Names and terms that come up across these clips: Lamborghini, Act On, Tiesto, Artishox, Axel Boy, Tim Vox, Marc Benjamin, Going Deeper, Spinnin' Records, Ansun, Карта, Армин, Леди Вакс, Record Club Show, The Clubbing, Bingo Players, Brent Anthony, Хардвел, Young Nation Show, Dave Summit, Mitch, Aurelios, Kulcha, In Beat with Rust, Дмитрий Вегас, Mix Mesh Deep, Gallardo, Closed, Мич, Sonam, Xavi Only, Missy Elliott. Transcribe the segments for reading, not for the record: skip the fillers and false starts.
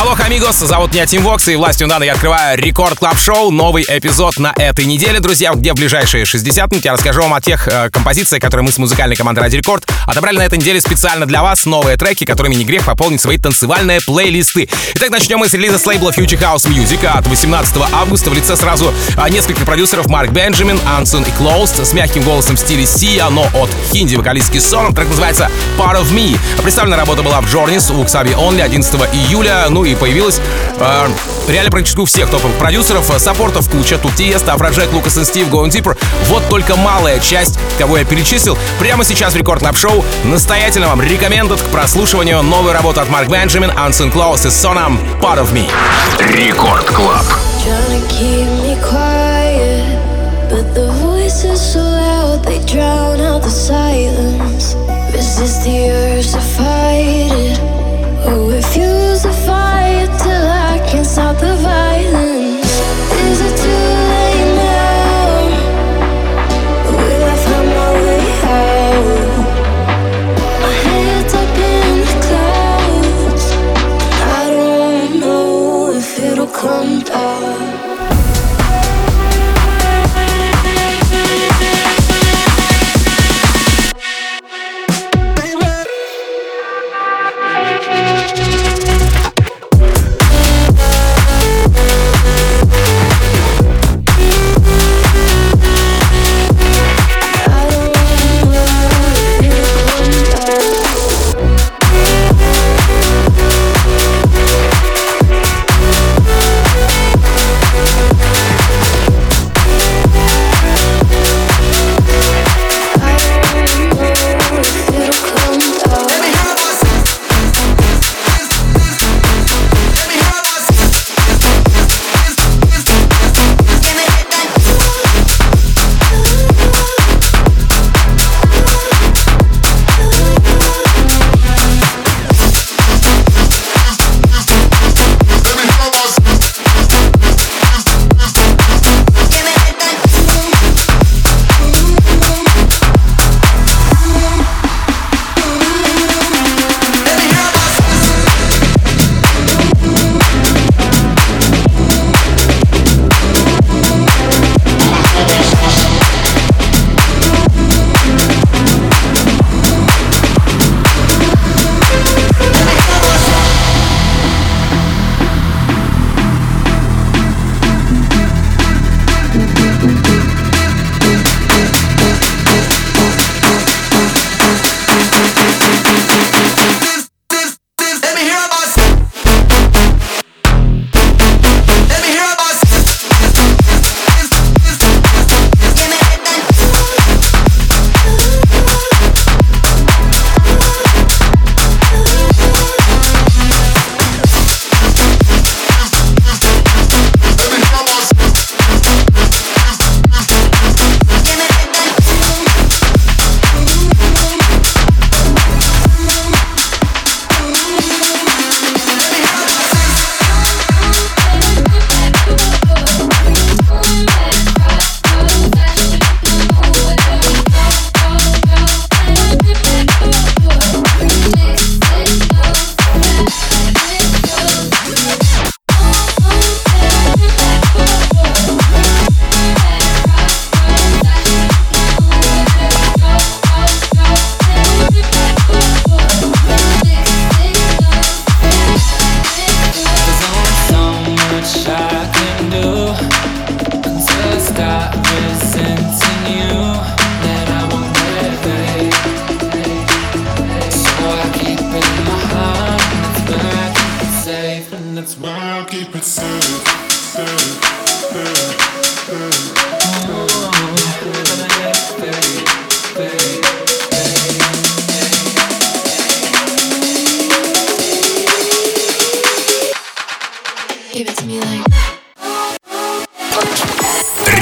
Алло, амигос, зовут меня Тим Вокс, и властью данной я открываю Record Club Show, новый эпизод на этой неделе, друзья, где в ближайшие 60 минут я расскажу вам о тех композициях, которые мы с музыкальной командой Ради Рекорд отобрали на этой неделе специально для вас, новые треки, которыми не грех пополнить свои танцевальные плейлисты. Итак, начнем мы с релиза с лейбла Future House Music от 18 августа в лице сразу нескольких продюсеров: Марк Бенджамин, Анsun и Closed, с мягким голосом в стиле Сия, но от хинди вокалистки Сонам. Трек называется Part of Me. Представлена работа была в Джорнис у Xavi Only 11 июля, и появилась реально практически у всех топовых продюсеров, саппортов Kulcha, Tiesto, Afrojack, Lucas and Steve, Going Deeper. Вот только малая часть, кого я перечислил. Прямо сейчас в Record Club Show настоятельно вам рекомендуют к прослушиванию новую работу от Marc Benjamin, Ansun, Closed и Sonam Part of Me. Record Club. Refuse to fight till I can stop the violence. Is it too late now? Will I find my way out? My head's up in the clouds. I don't know if it'll come down.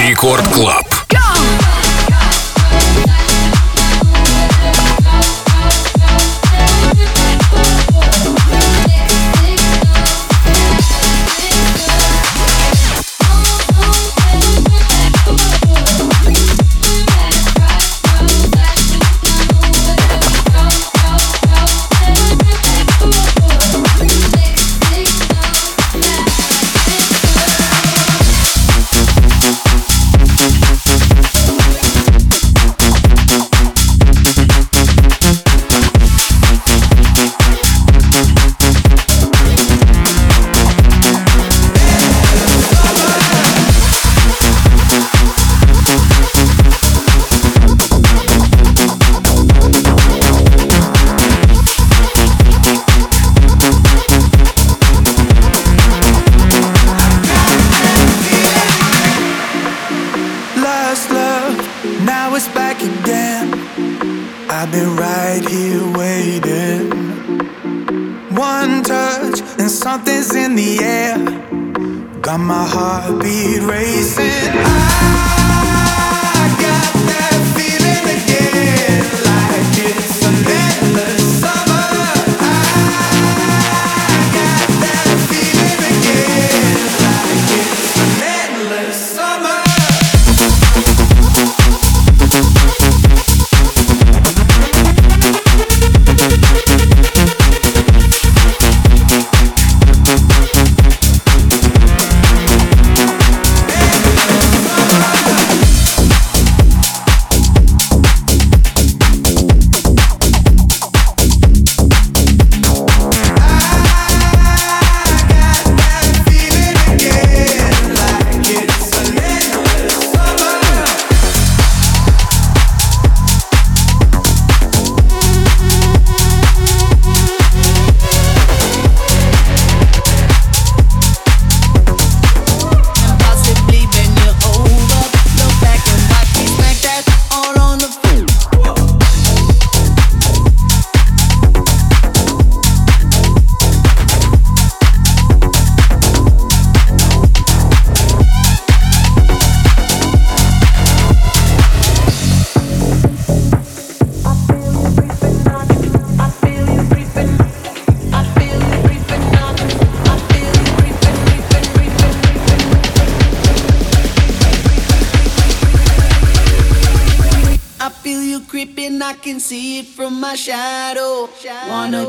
Record Club. lost love, now it's back again. I've been right here waiting. One touch and something's in the air. Got my heartbeat racing. I got that feeling again, like it's an endless summer. I got that feeling again, like it's an endless summer.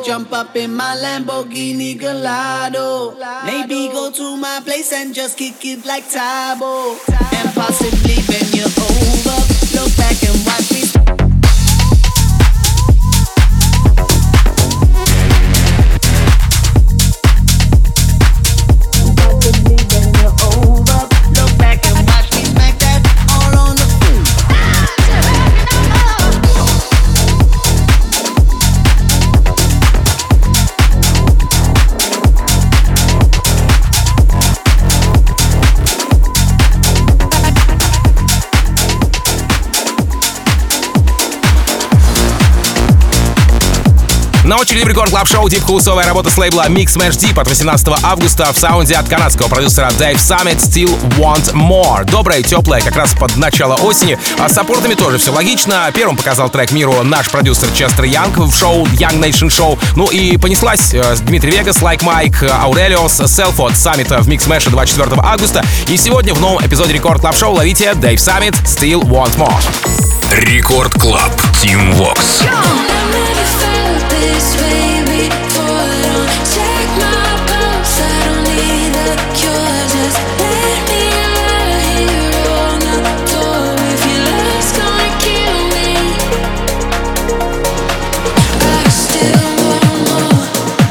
Jump up in my Lamborghini Gallardo. Maybe go to my place and just kick it like Tybo. And possibly when you're over, look back and watch me. На очереди Record Club Show, дип-хаусовая работа с лейбла Mix Mesh Deep от 18 августа в саунде от канадского продюсера Dave Summit Still Want More. Добрая и теплая, как раз под начало осени. А с саппортами тоже все логично. Первым показал трек миру наш продюсер Честер Янг в шоу Young Nation Show. Ну и понеслась Дмитрий Вегас, Like Mike, Aurelios, Self от Summit в Mix Mesh 24 августа. И сегодня в новом эпизоде Record Club Show ловите Dave Summit Still Want More. Record Club Tim Vox. This way before, don't check my pulse. I don't need a cure. Just let me out here on the door. If your love's gonna kill me, I still want more. I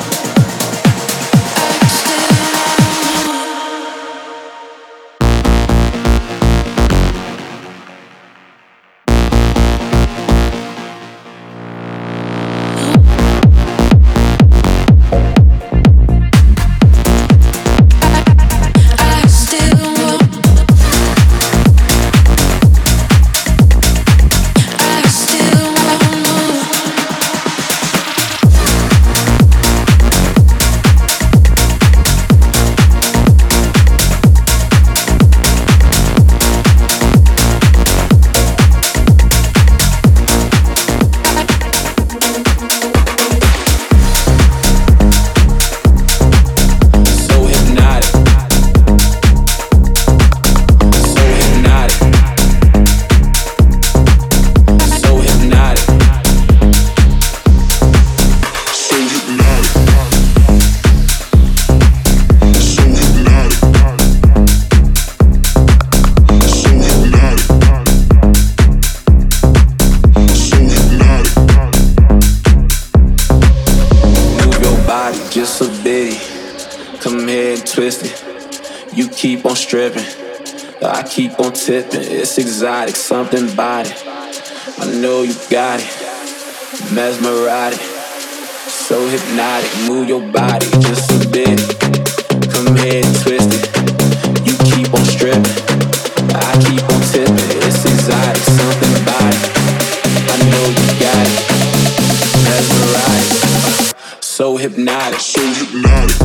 still keep on tipping, it's exotic, something about it. I know you got it, mesmerotic, so hypnotic. Move your body just a bit, come here and twist it. You keep on stripping, I keep on tipping. It's hypnotic, so hypnotic.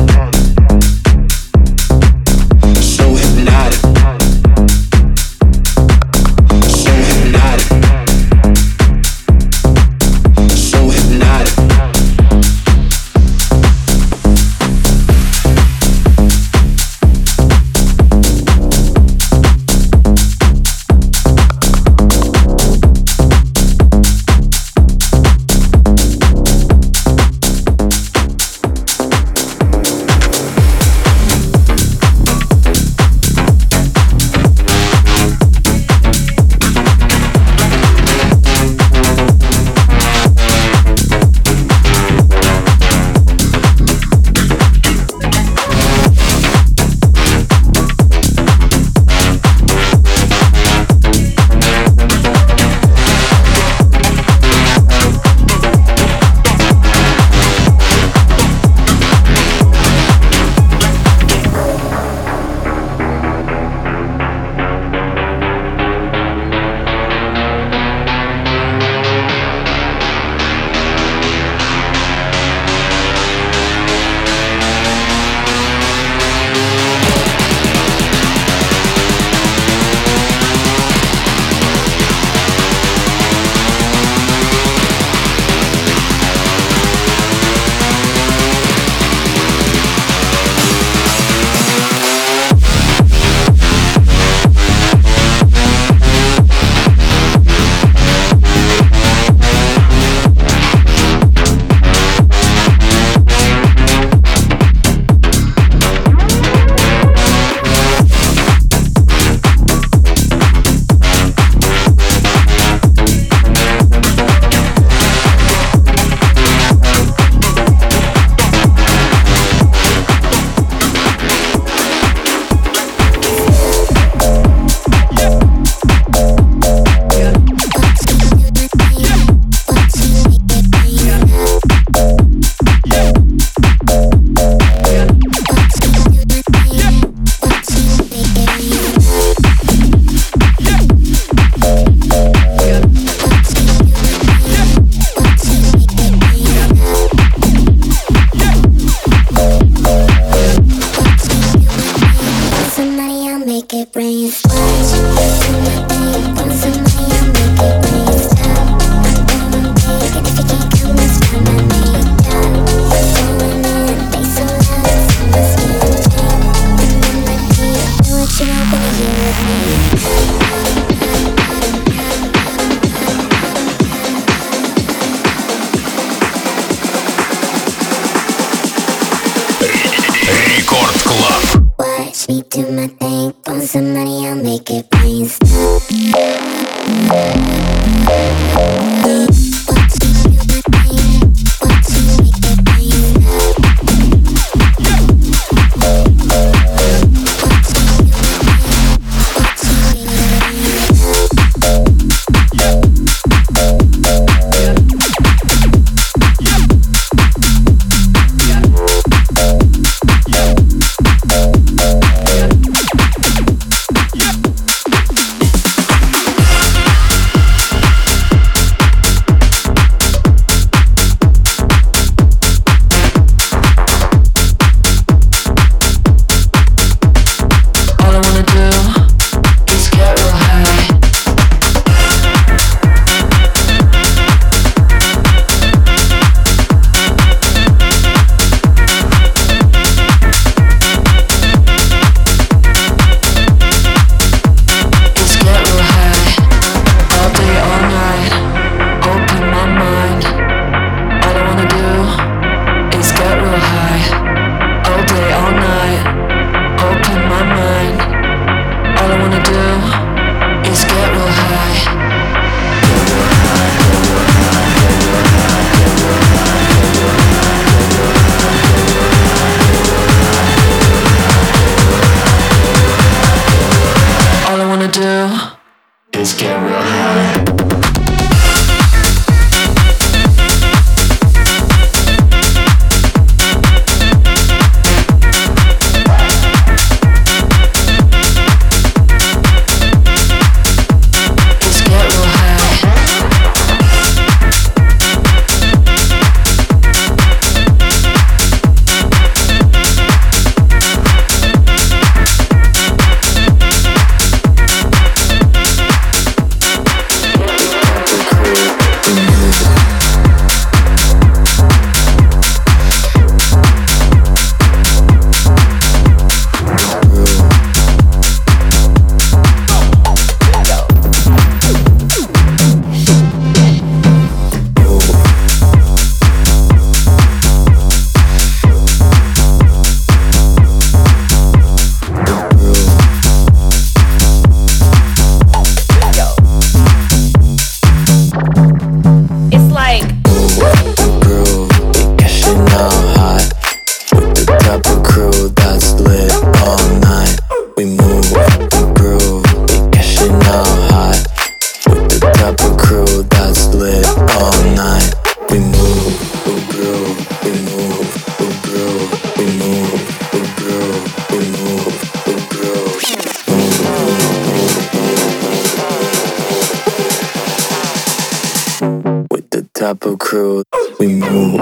Sepulchral, we move.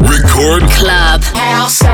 Record Club House.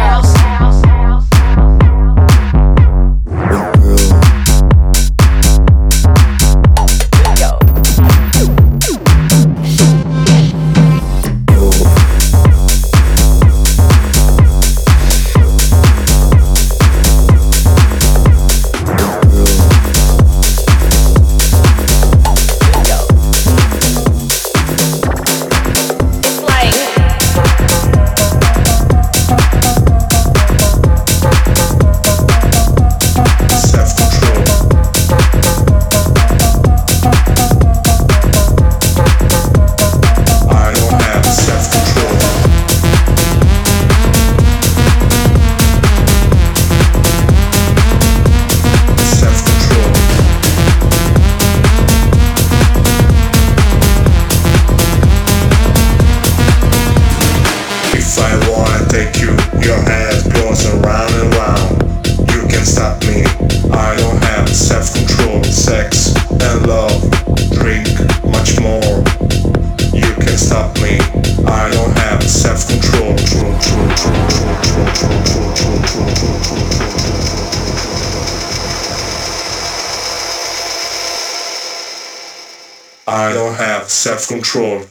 Self-control.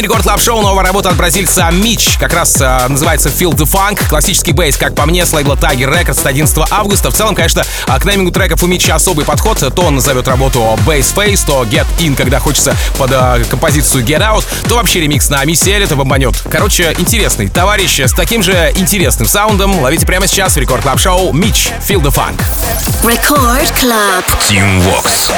Рекорд Клаб Шоу, новая работа от бразильца Мич, как раз называется Feel the Funk, классический бейс, как по мне, с лейбла Tiger Records 11 августа. В целом, конечно, к неймингу треков у Мича особый подход, то он назовет работу Bass Face, то Get In, когда хочется под композицию Get Out, то вообще ремикс на Missy Elliott бомбанет. Короче, интересный товарищ с таким же интересным саундом. Ловите прямо сейчас в Рекорд Клаб Шоу Мич, Feel the Funk. Рекорд Клаб. Tim Vox.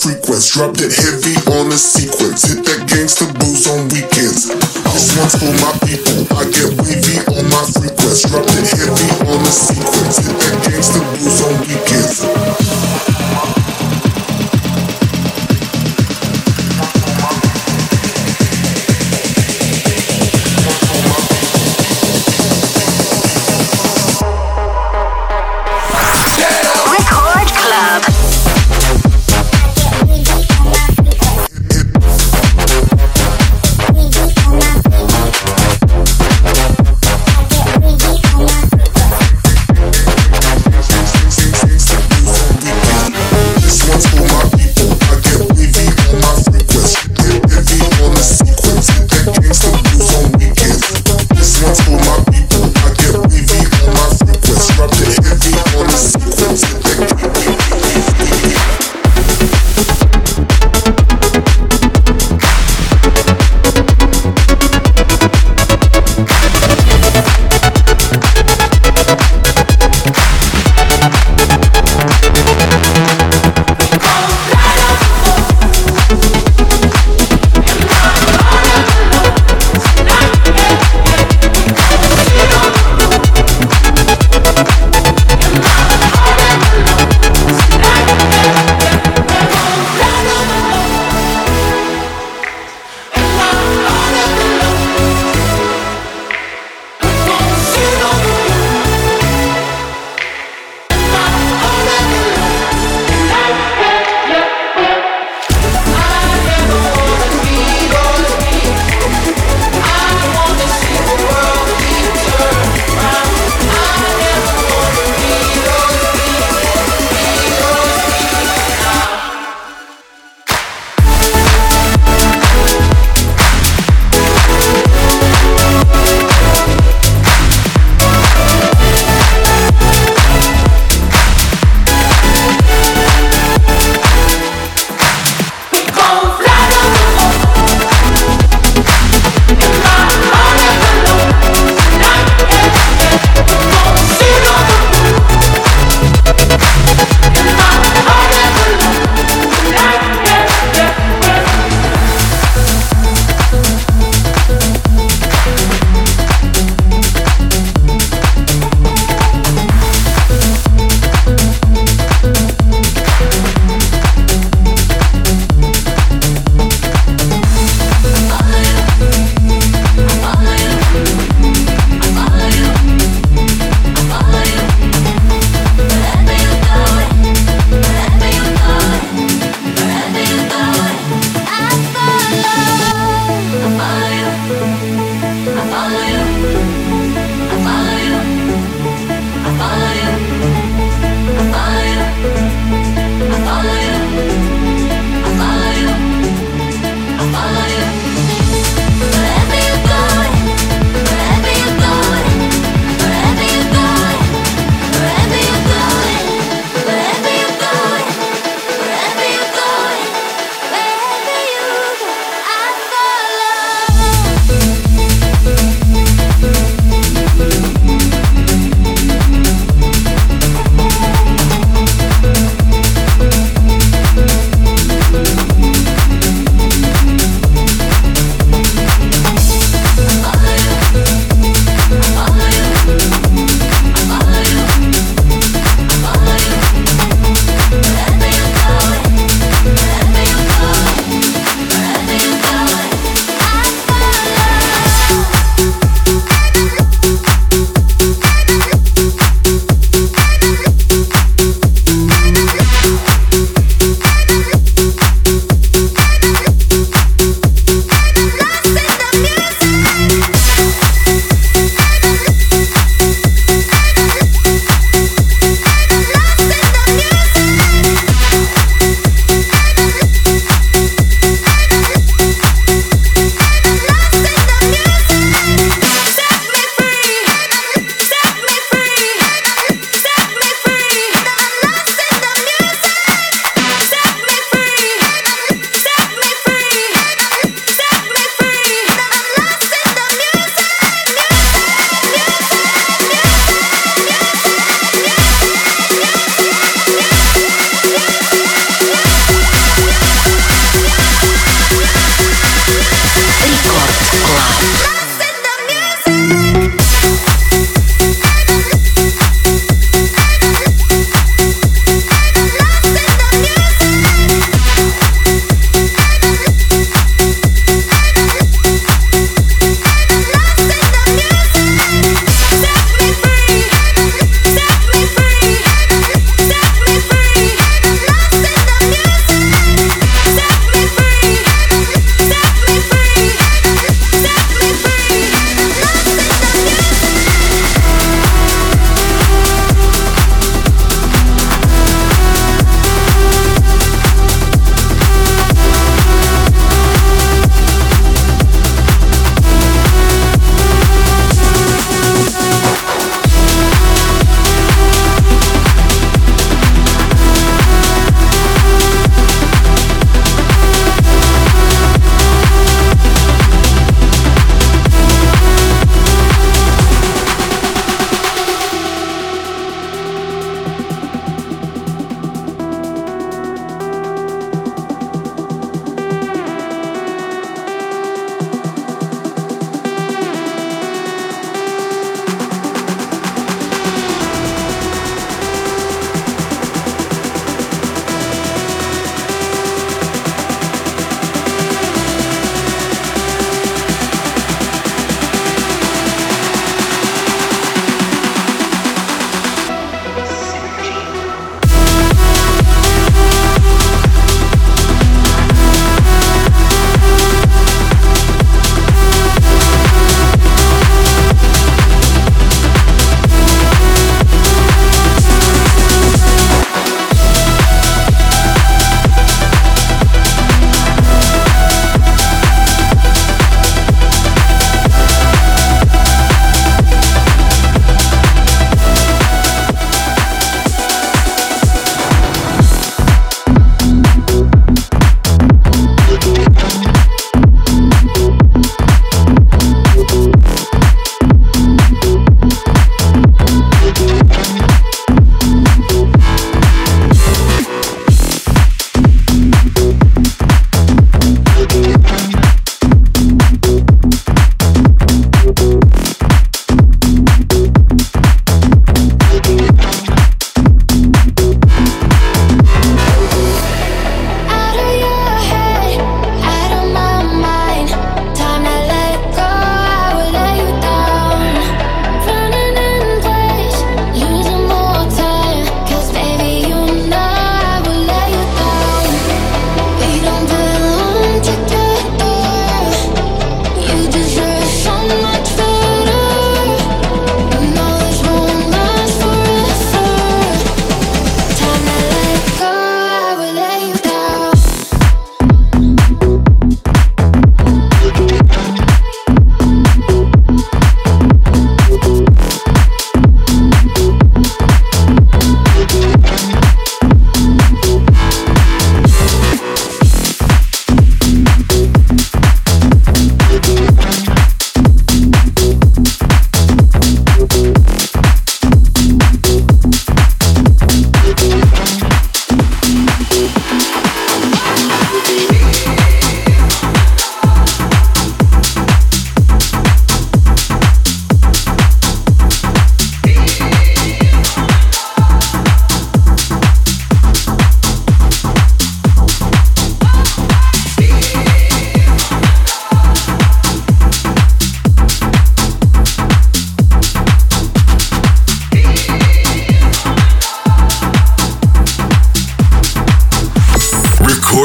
frequence. Drop that heavy on the sequence. Hit that gangsta booze on weekends. This one's for my people. I get wavy on my frequence. Drop that heavy on the sequence. Hit that gangsta booze on weekends.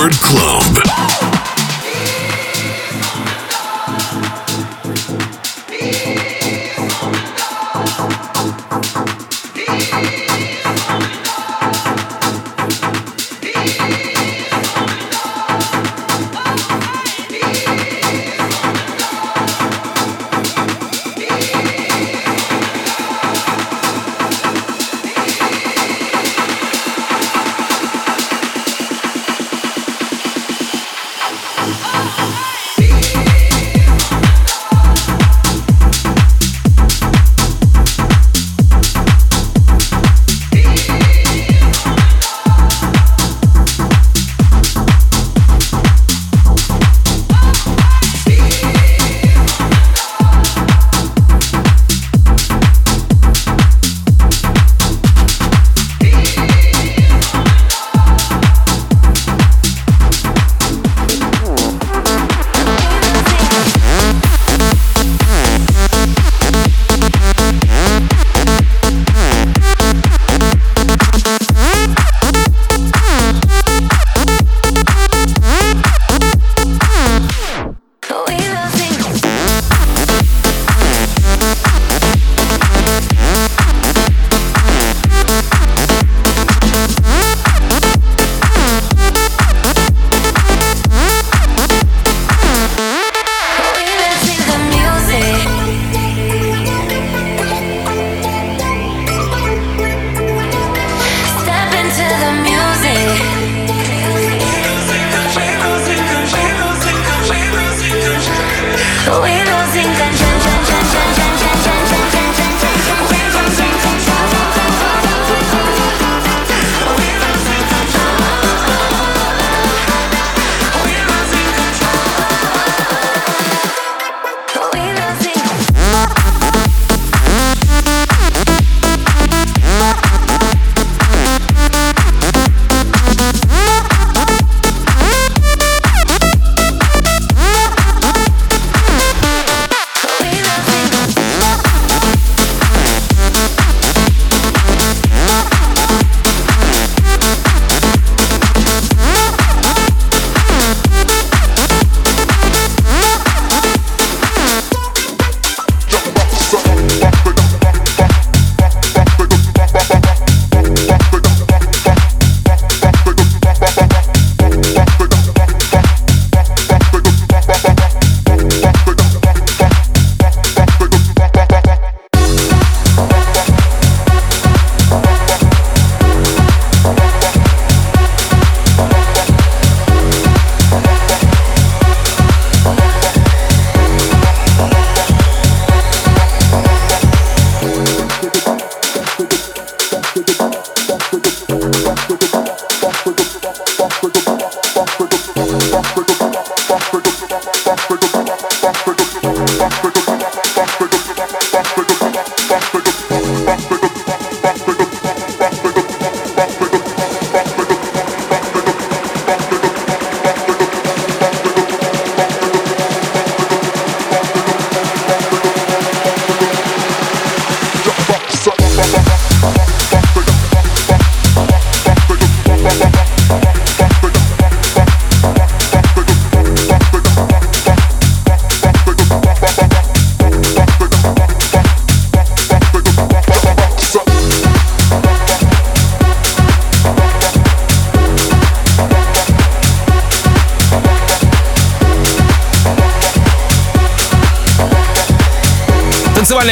Record Club.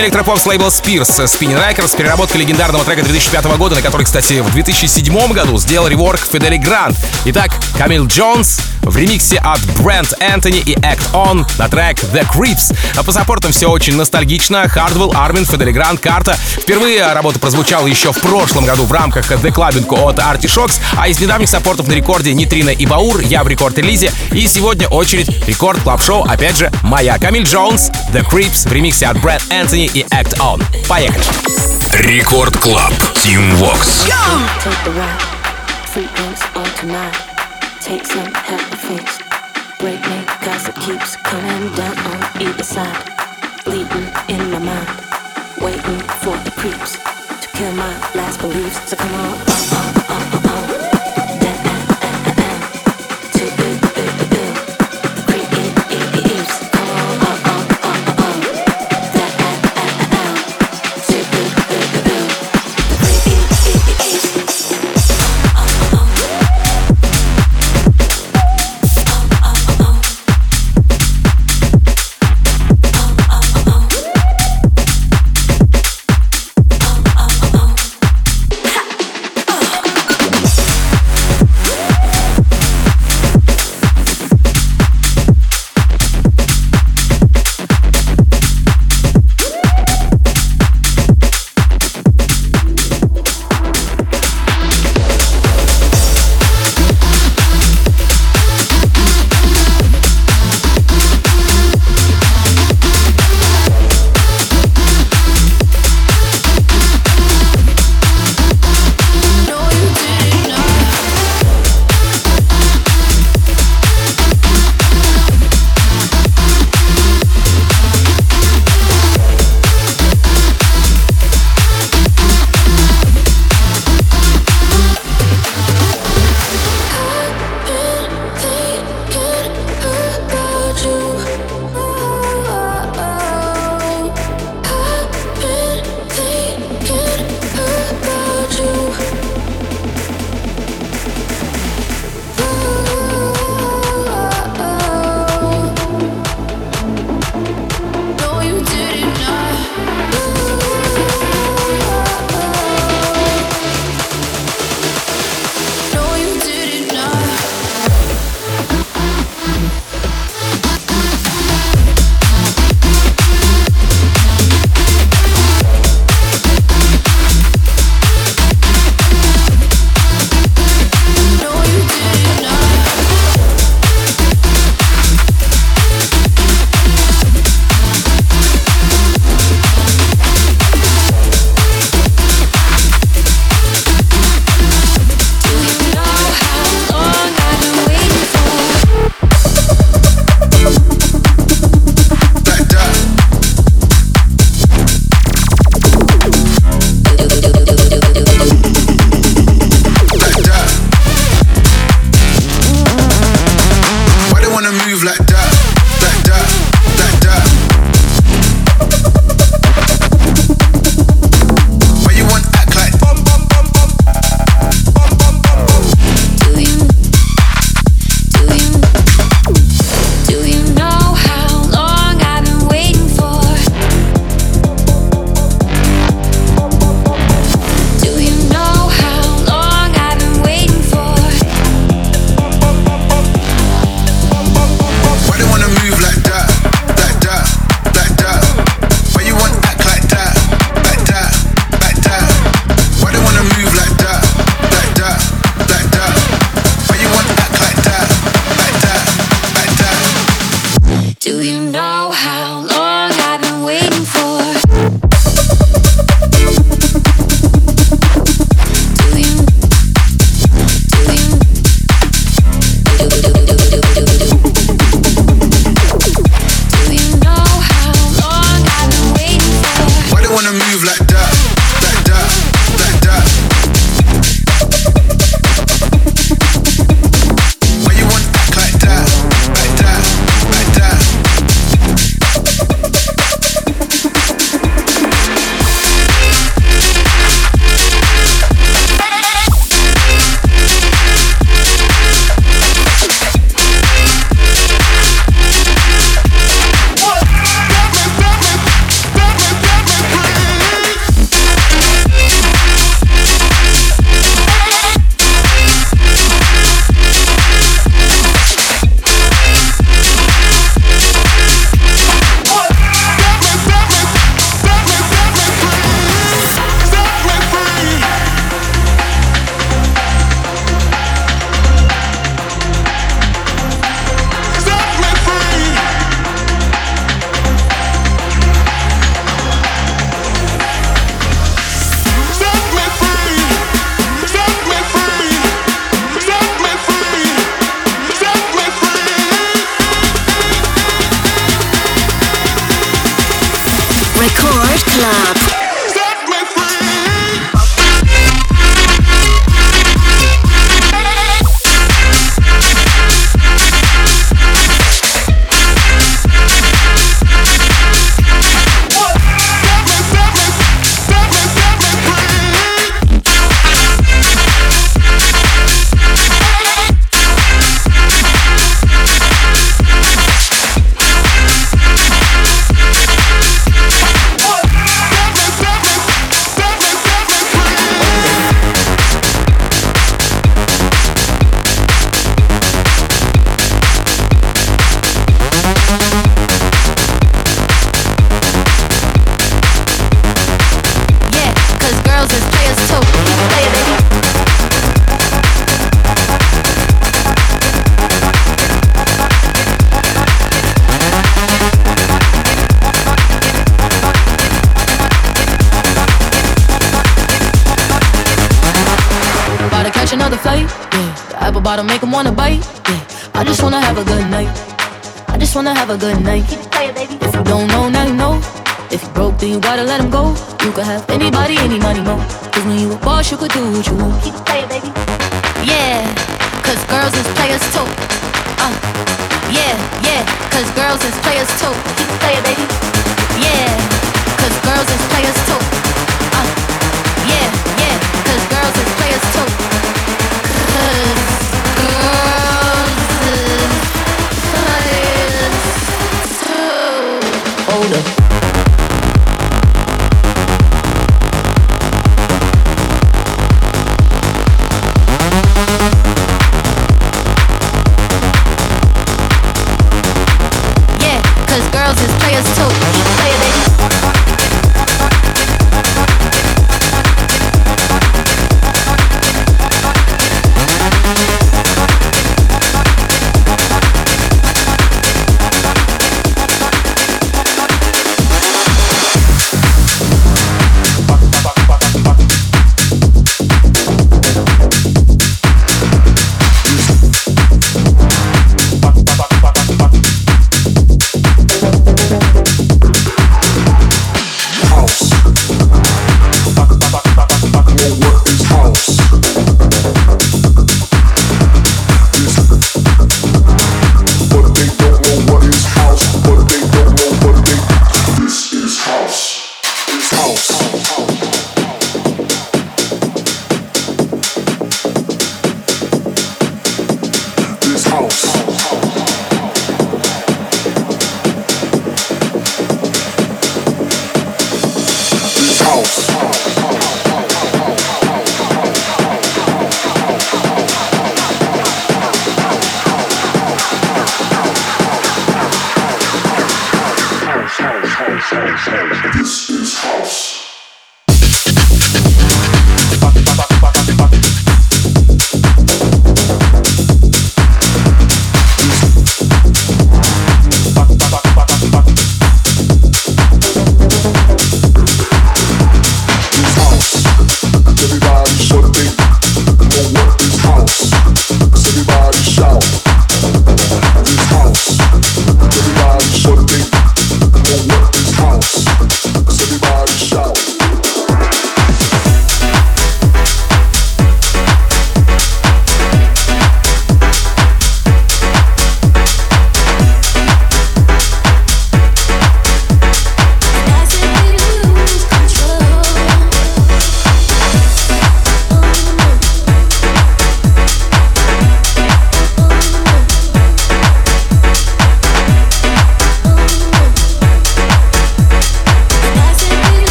Электропоп с лейбл Spears, Spinnin' Records, переработка легендарного трека 2005 года, на который, кстати, в 2007 году сделал реворк Фидели Грант. Итак, Camille Jones в ремиксе от Brent Anthony и Act On на трек The Creeps. А по саппортам все очень ностальгично. Хардвел, Армин, Фидели Грант, Карта. Впервые работа прозвучала еще в прошлом году в рамках The Clubbing от Artishox. А из недавних саппортов на рекорде Нитрина и Баур, я в рекорд-релизе. И сегодня очередь Record Club Show, опять же, моя. Camille Jones, The Creeps в ремиксе от Brent Anthony и Act On. Поехали! Record Club, Tim Vox. Take some half a face, break me, cause it keeps coming down on either side. Bleeding in my mind, waiting for the creeps to kill my last beliefs. So come on, on, on, on, on, on. Then, to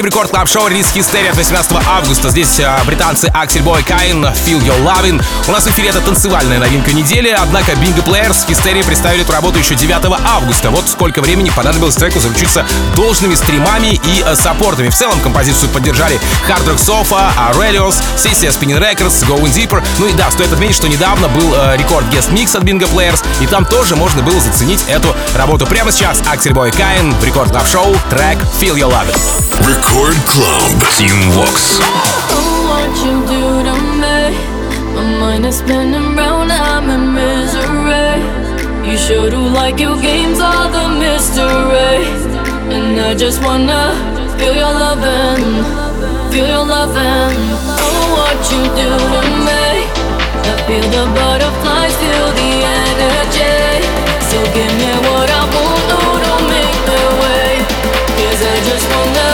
Record Club Show, релиз Хистерии от 18 августа. Здесь британцы Axel Boy, Kain, Feel Your Lovin'. У нас в эфире это танцевальная новинка недели, однако Bingo Players в Хистерии представили эту работу еще 9 августа. Вот сколько времени понадобилось треку заручиться должными стримами и саппортами. В целом композицию поддержали Hardrock Sofa, Aurelios, сессия Spinnin' Records, Going Deeper. Ну и да, стоит отметить, что недавно был рекорд Guest Mix от Bingo Players, и там тоже можно было заценить эту работу. Прямо сейчас Axel Boy, Kain, Record Club Show, трек Feel Your Lovin'. Record Club, Tim Vox. Oh, what you do to me? My mind is spinning round, I'm in misery. You sure do like your games, all the mystery. And I just wanna feel your lovin', feel your lovin'. Oh, what you do to me? I feel the butterflies, feel the energy. So give me what I want, oh, don't make the way. 'Cause I just wanna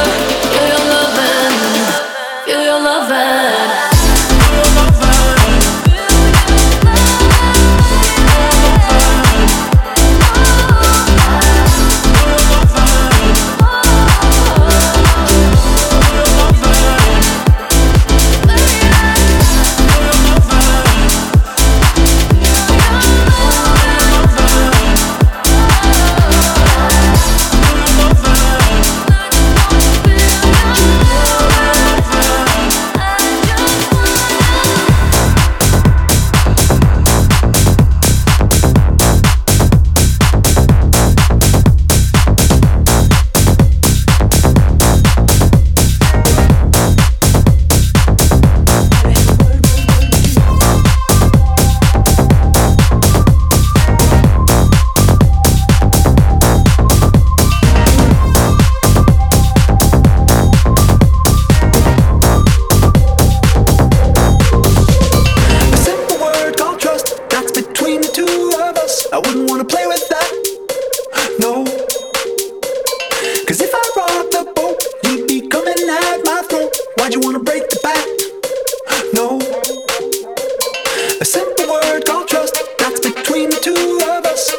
a simple word called trust, that's between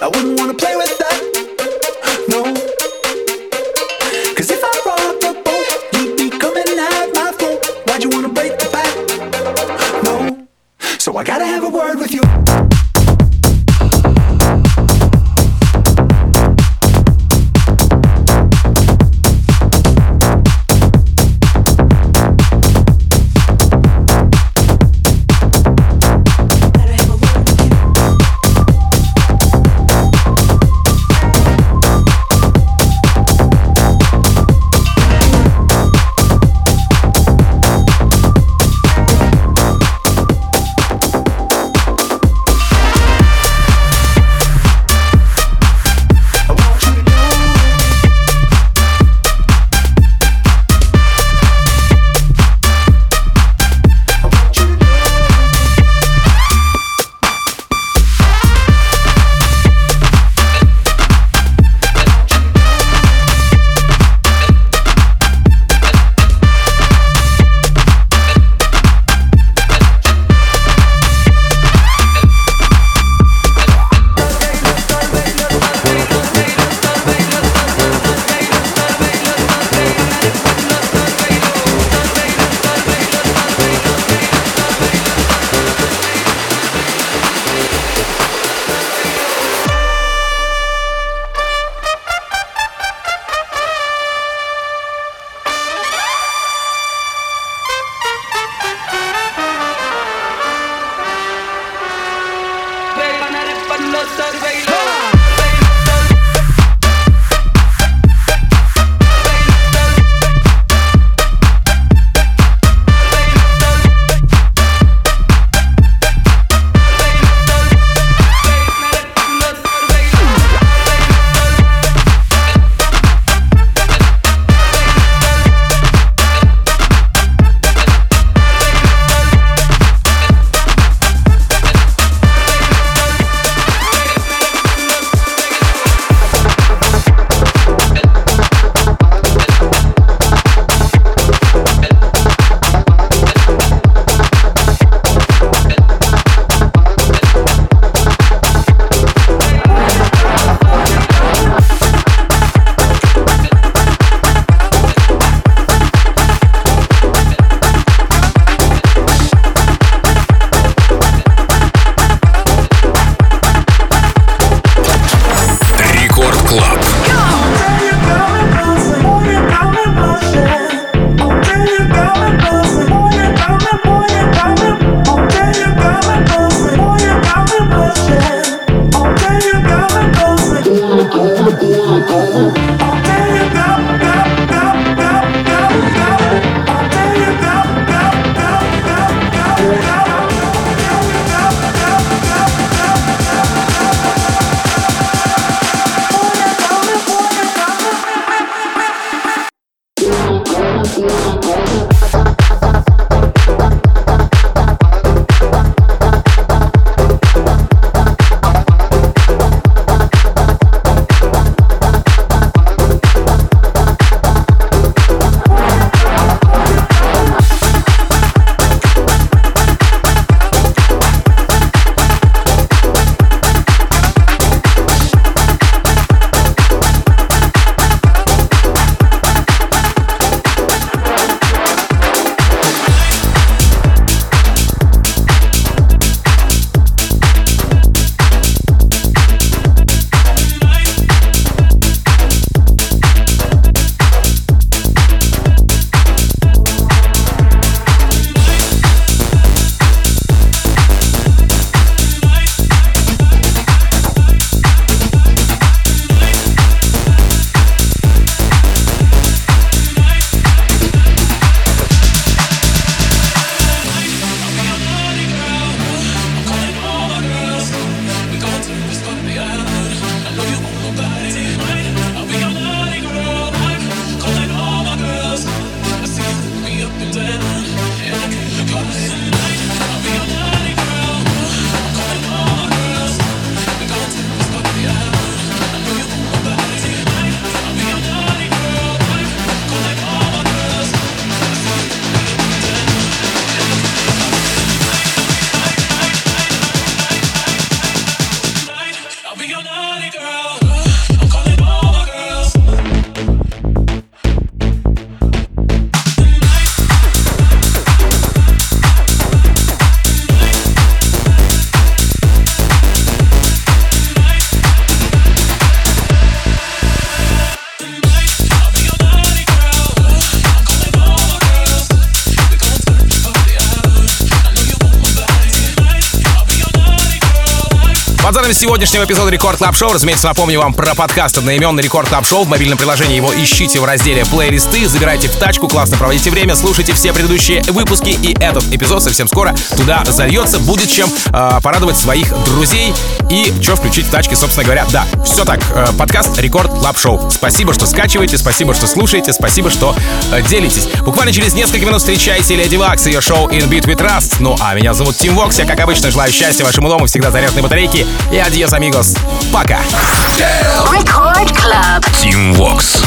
I wouldn't wanna play with that, no. 'Cause if I rock the boat, you'd be coming at my throat. Why'd you wanna break the back, no? So I gotta have a word with you. Спонсором сегодняшнего эпизода Record Club Show, разумеется, напомню вам про подкаст одноименный Record Club Show. В мобильном приложении его ищите в разделе «Плейлисты», забирайте в тачку, классно проводите время, слушайте все предыдущие выпуски, и этот эпизод совсем скоро туда зальется. Будет чем порадовать своих друзей и что включить в тачке, собственно говоря. Да, все так. Подкаст Record Club Show. Спасибо, что скачиваете, спасибо, что слушаете, спасибо, что делитесь. Буквально через несколько минут встречайте Леди Вакс и ее шоу «In Beat With Rust». Ну, а меня зовут Тим Вокс. Я, как обычно, желаю счастья вашему дому, всегда зарядные батарейки. И адьос, амигос. Пока. Record Club. Тим Вокс.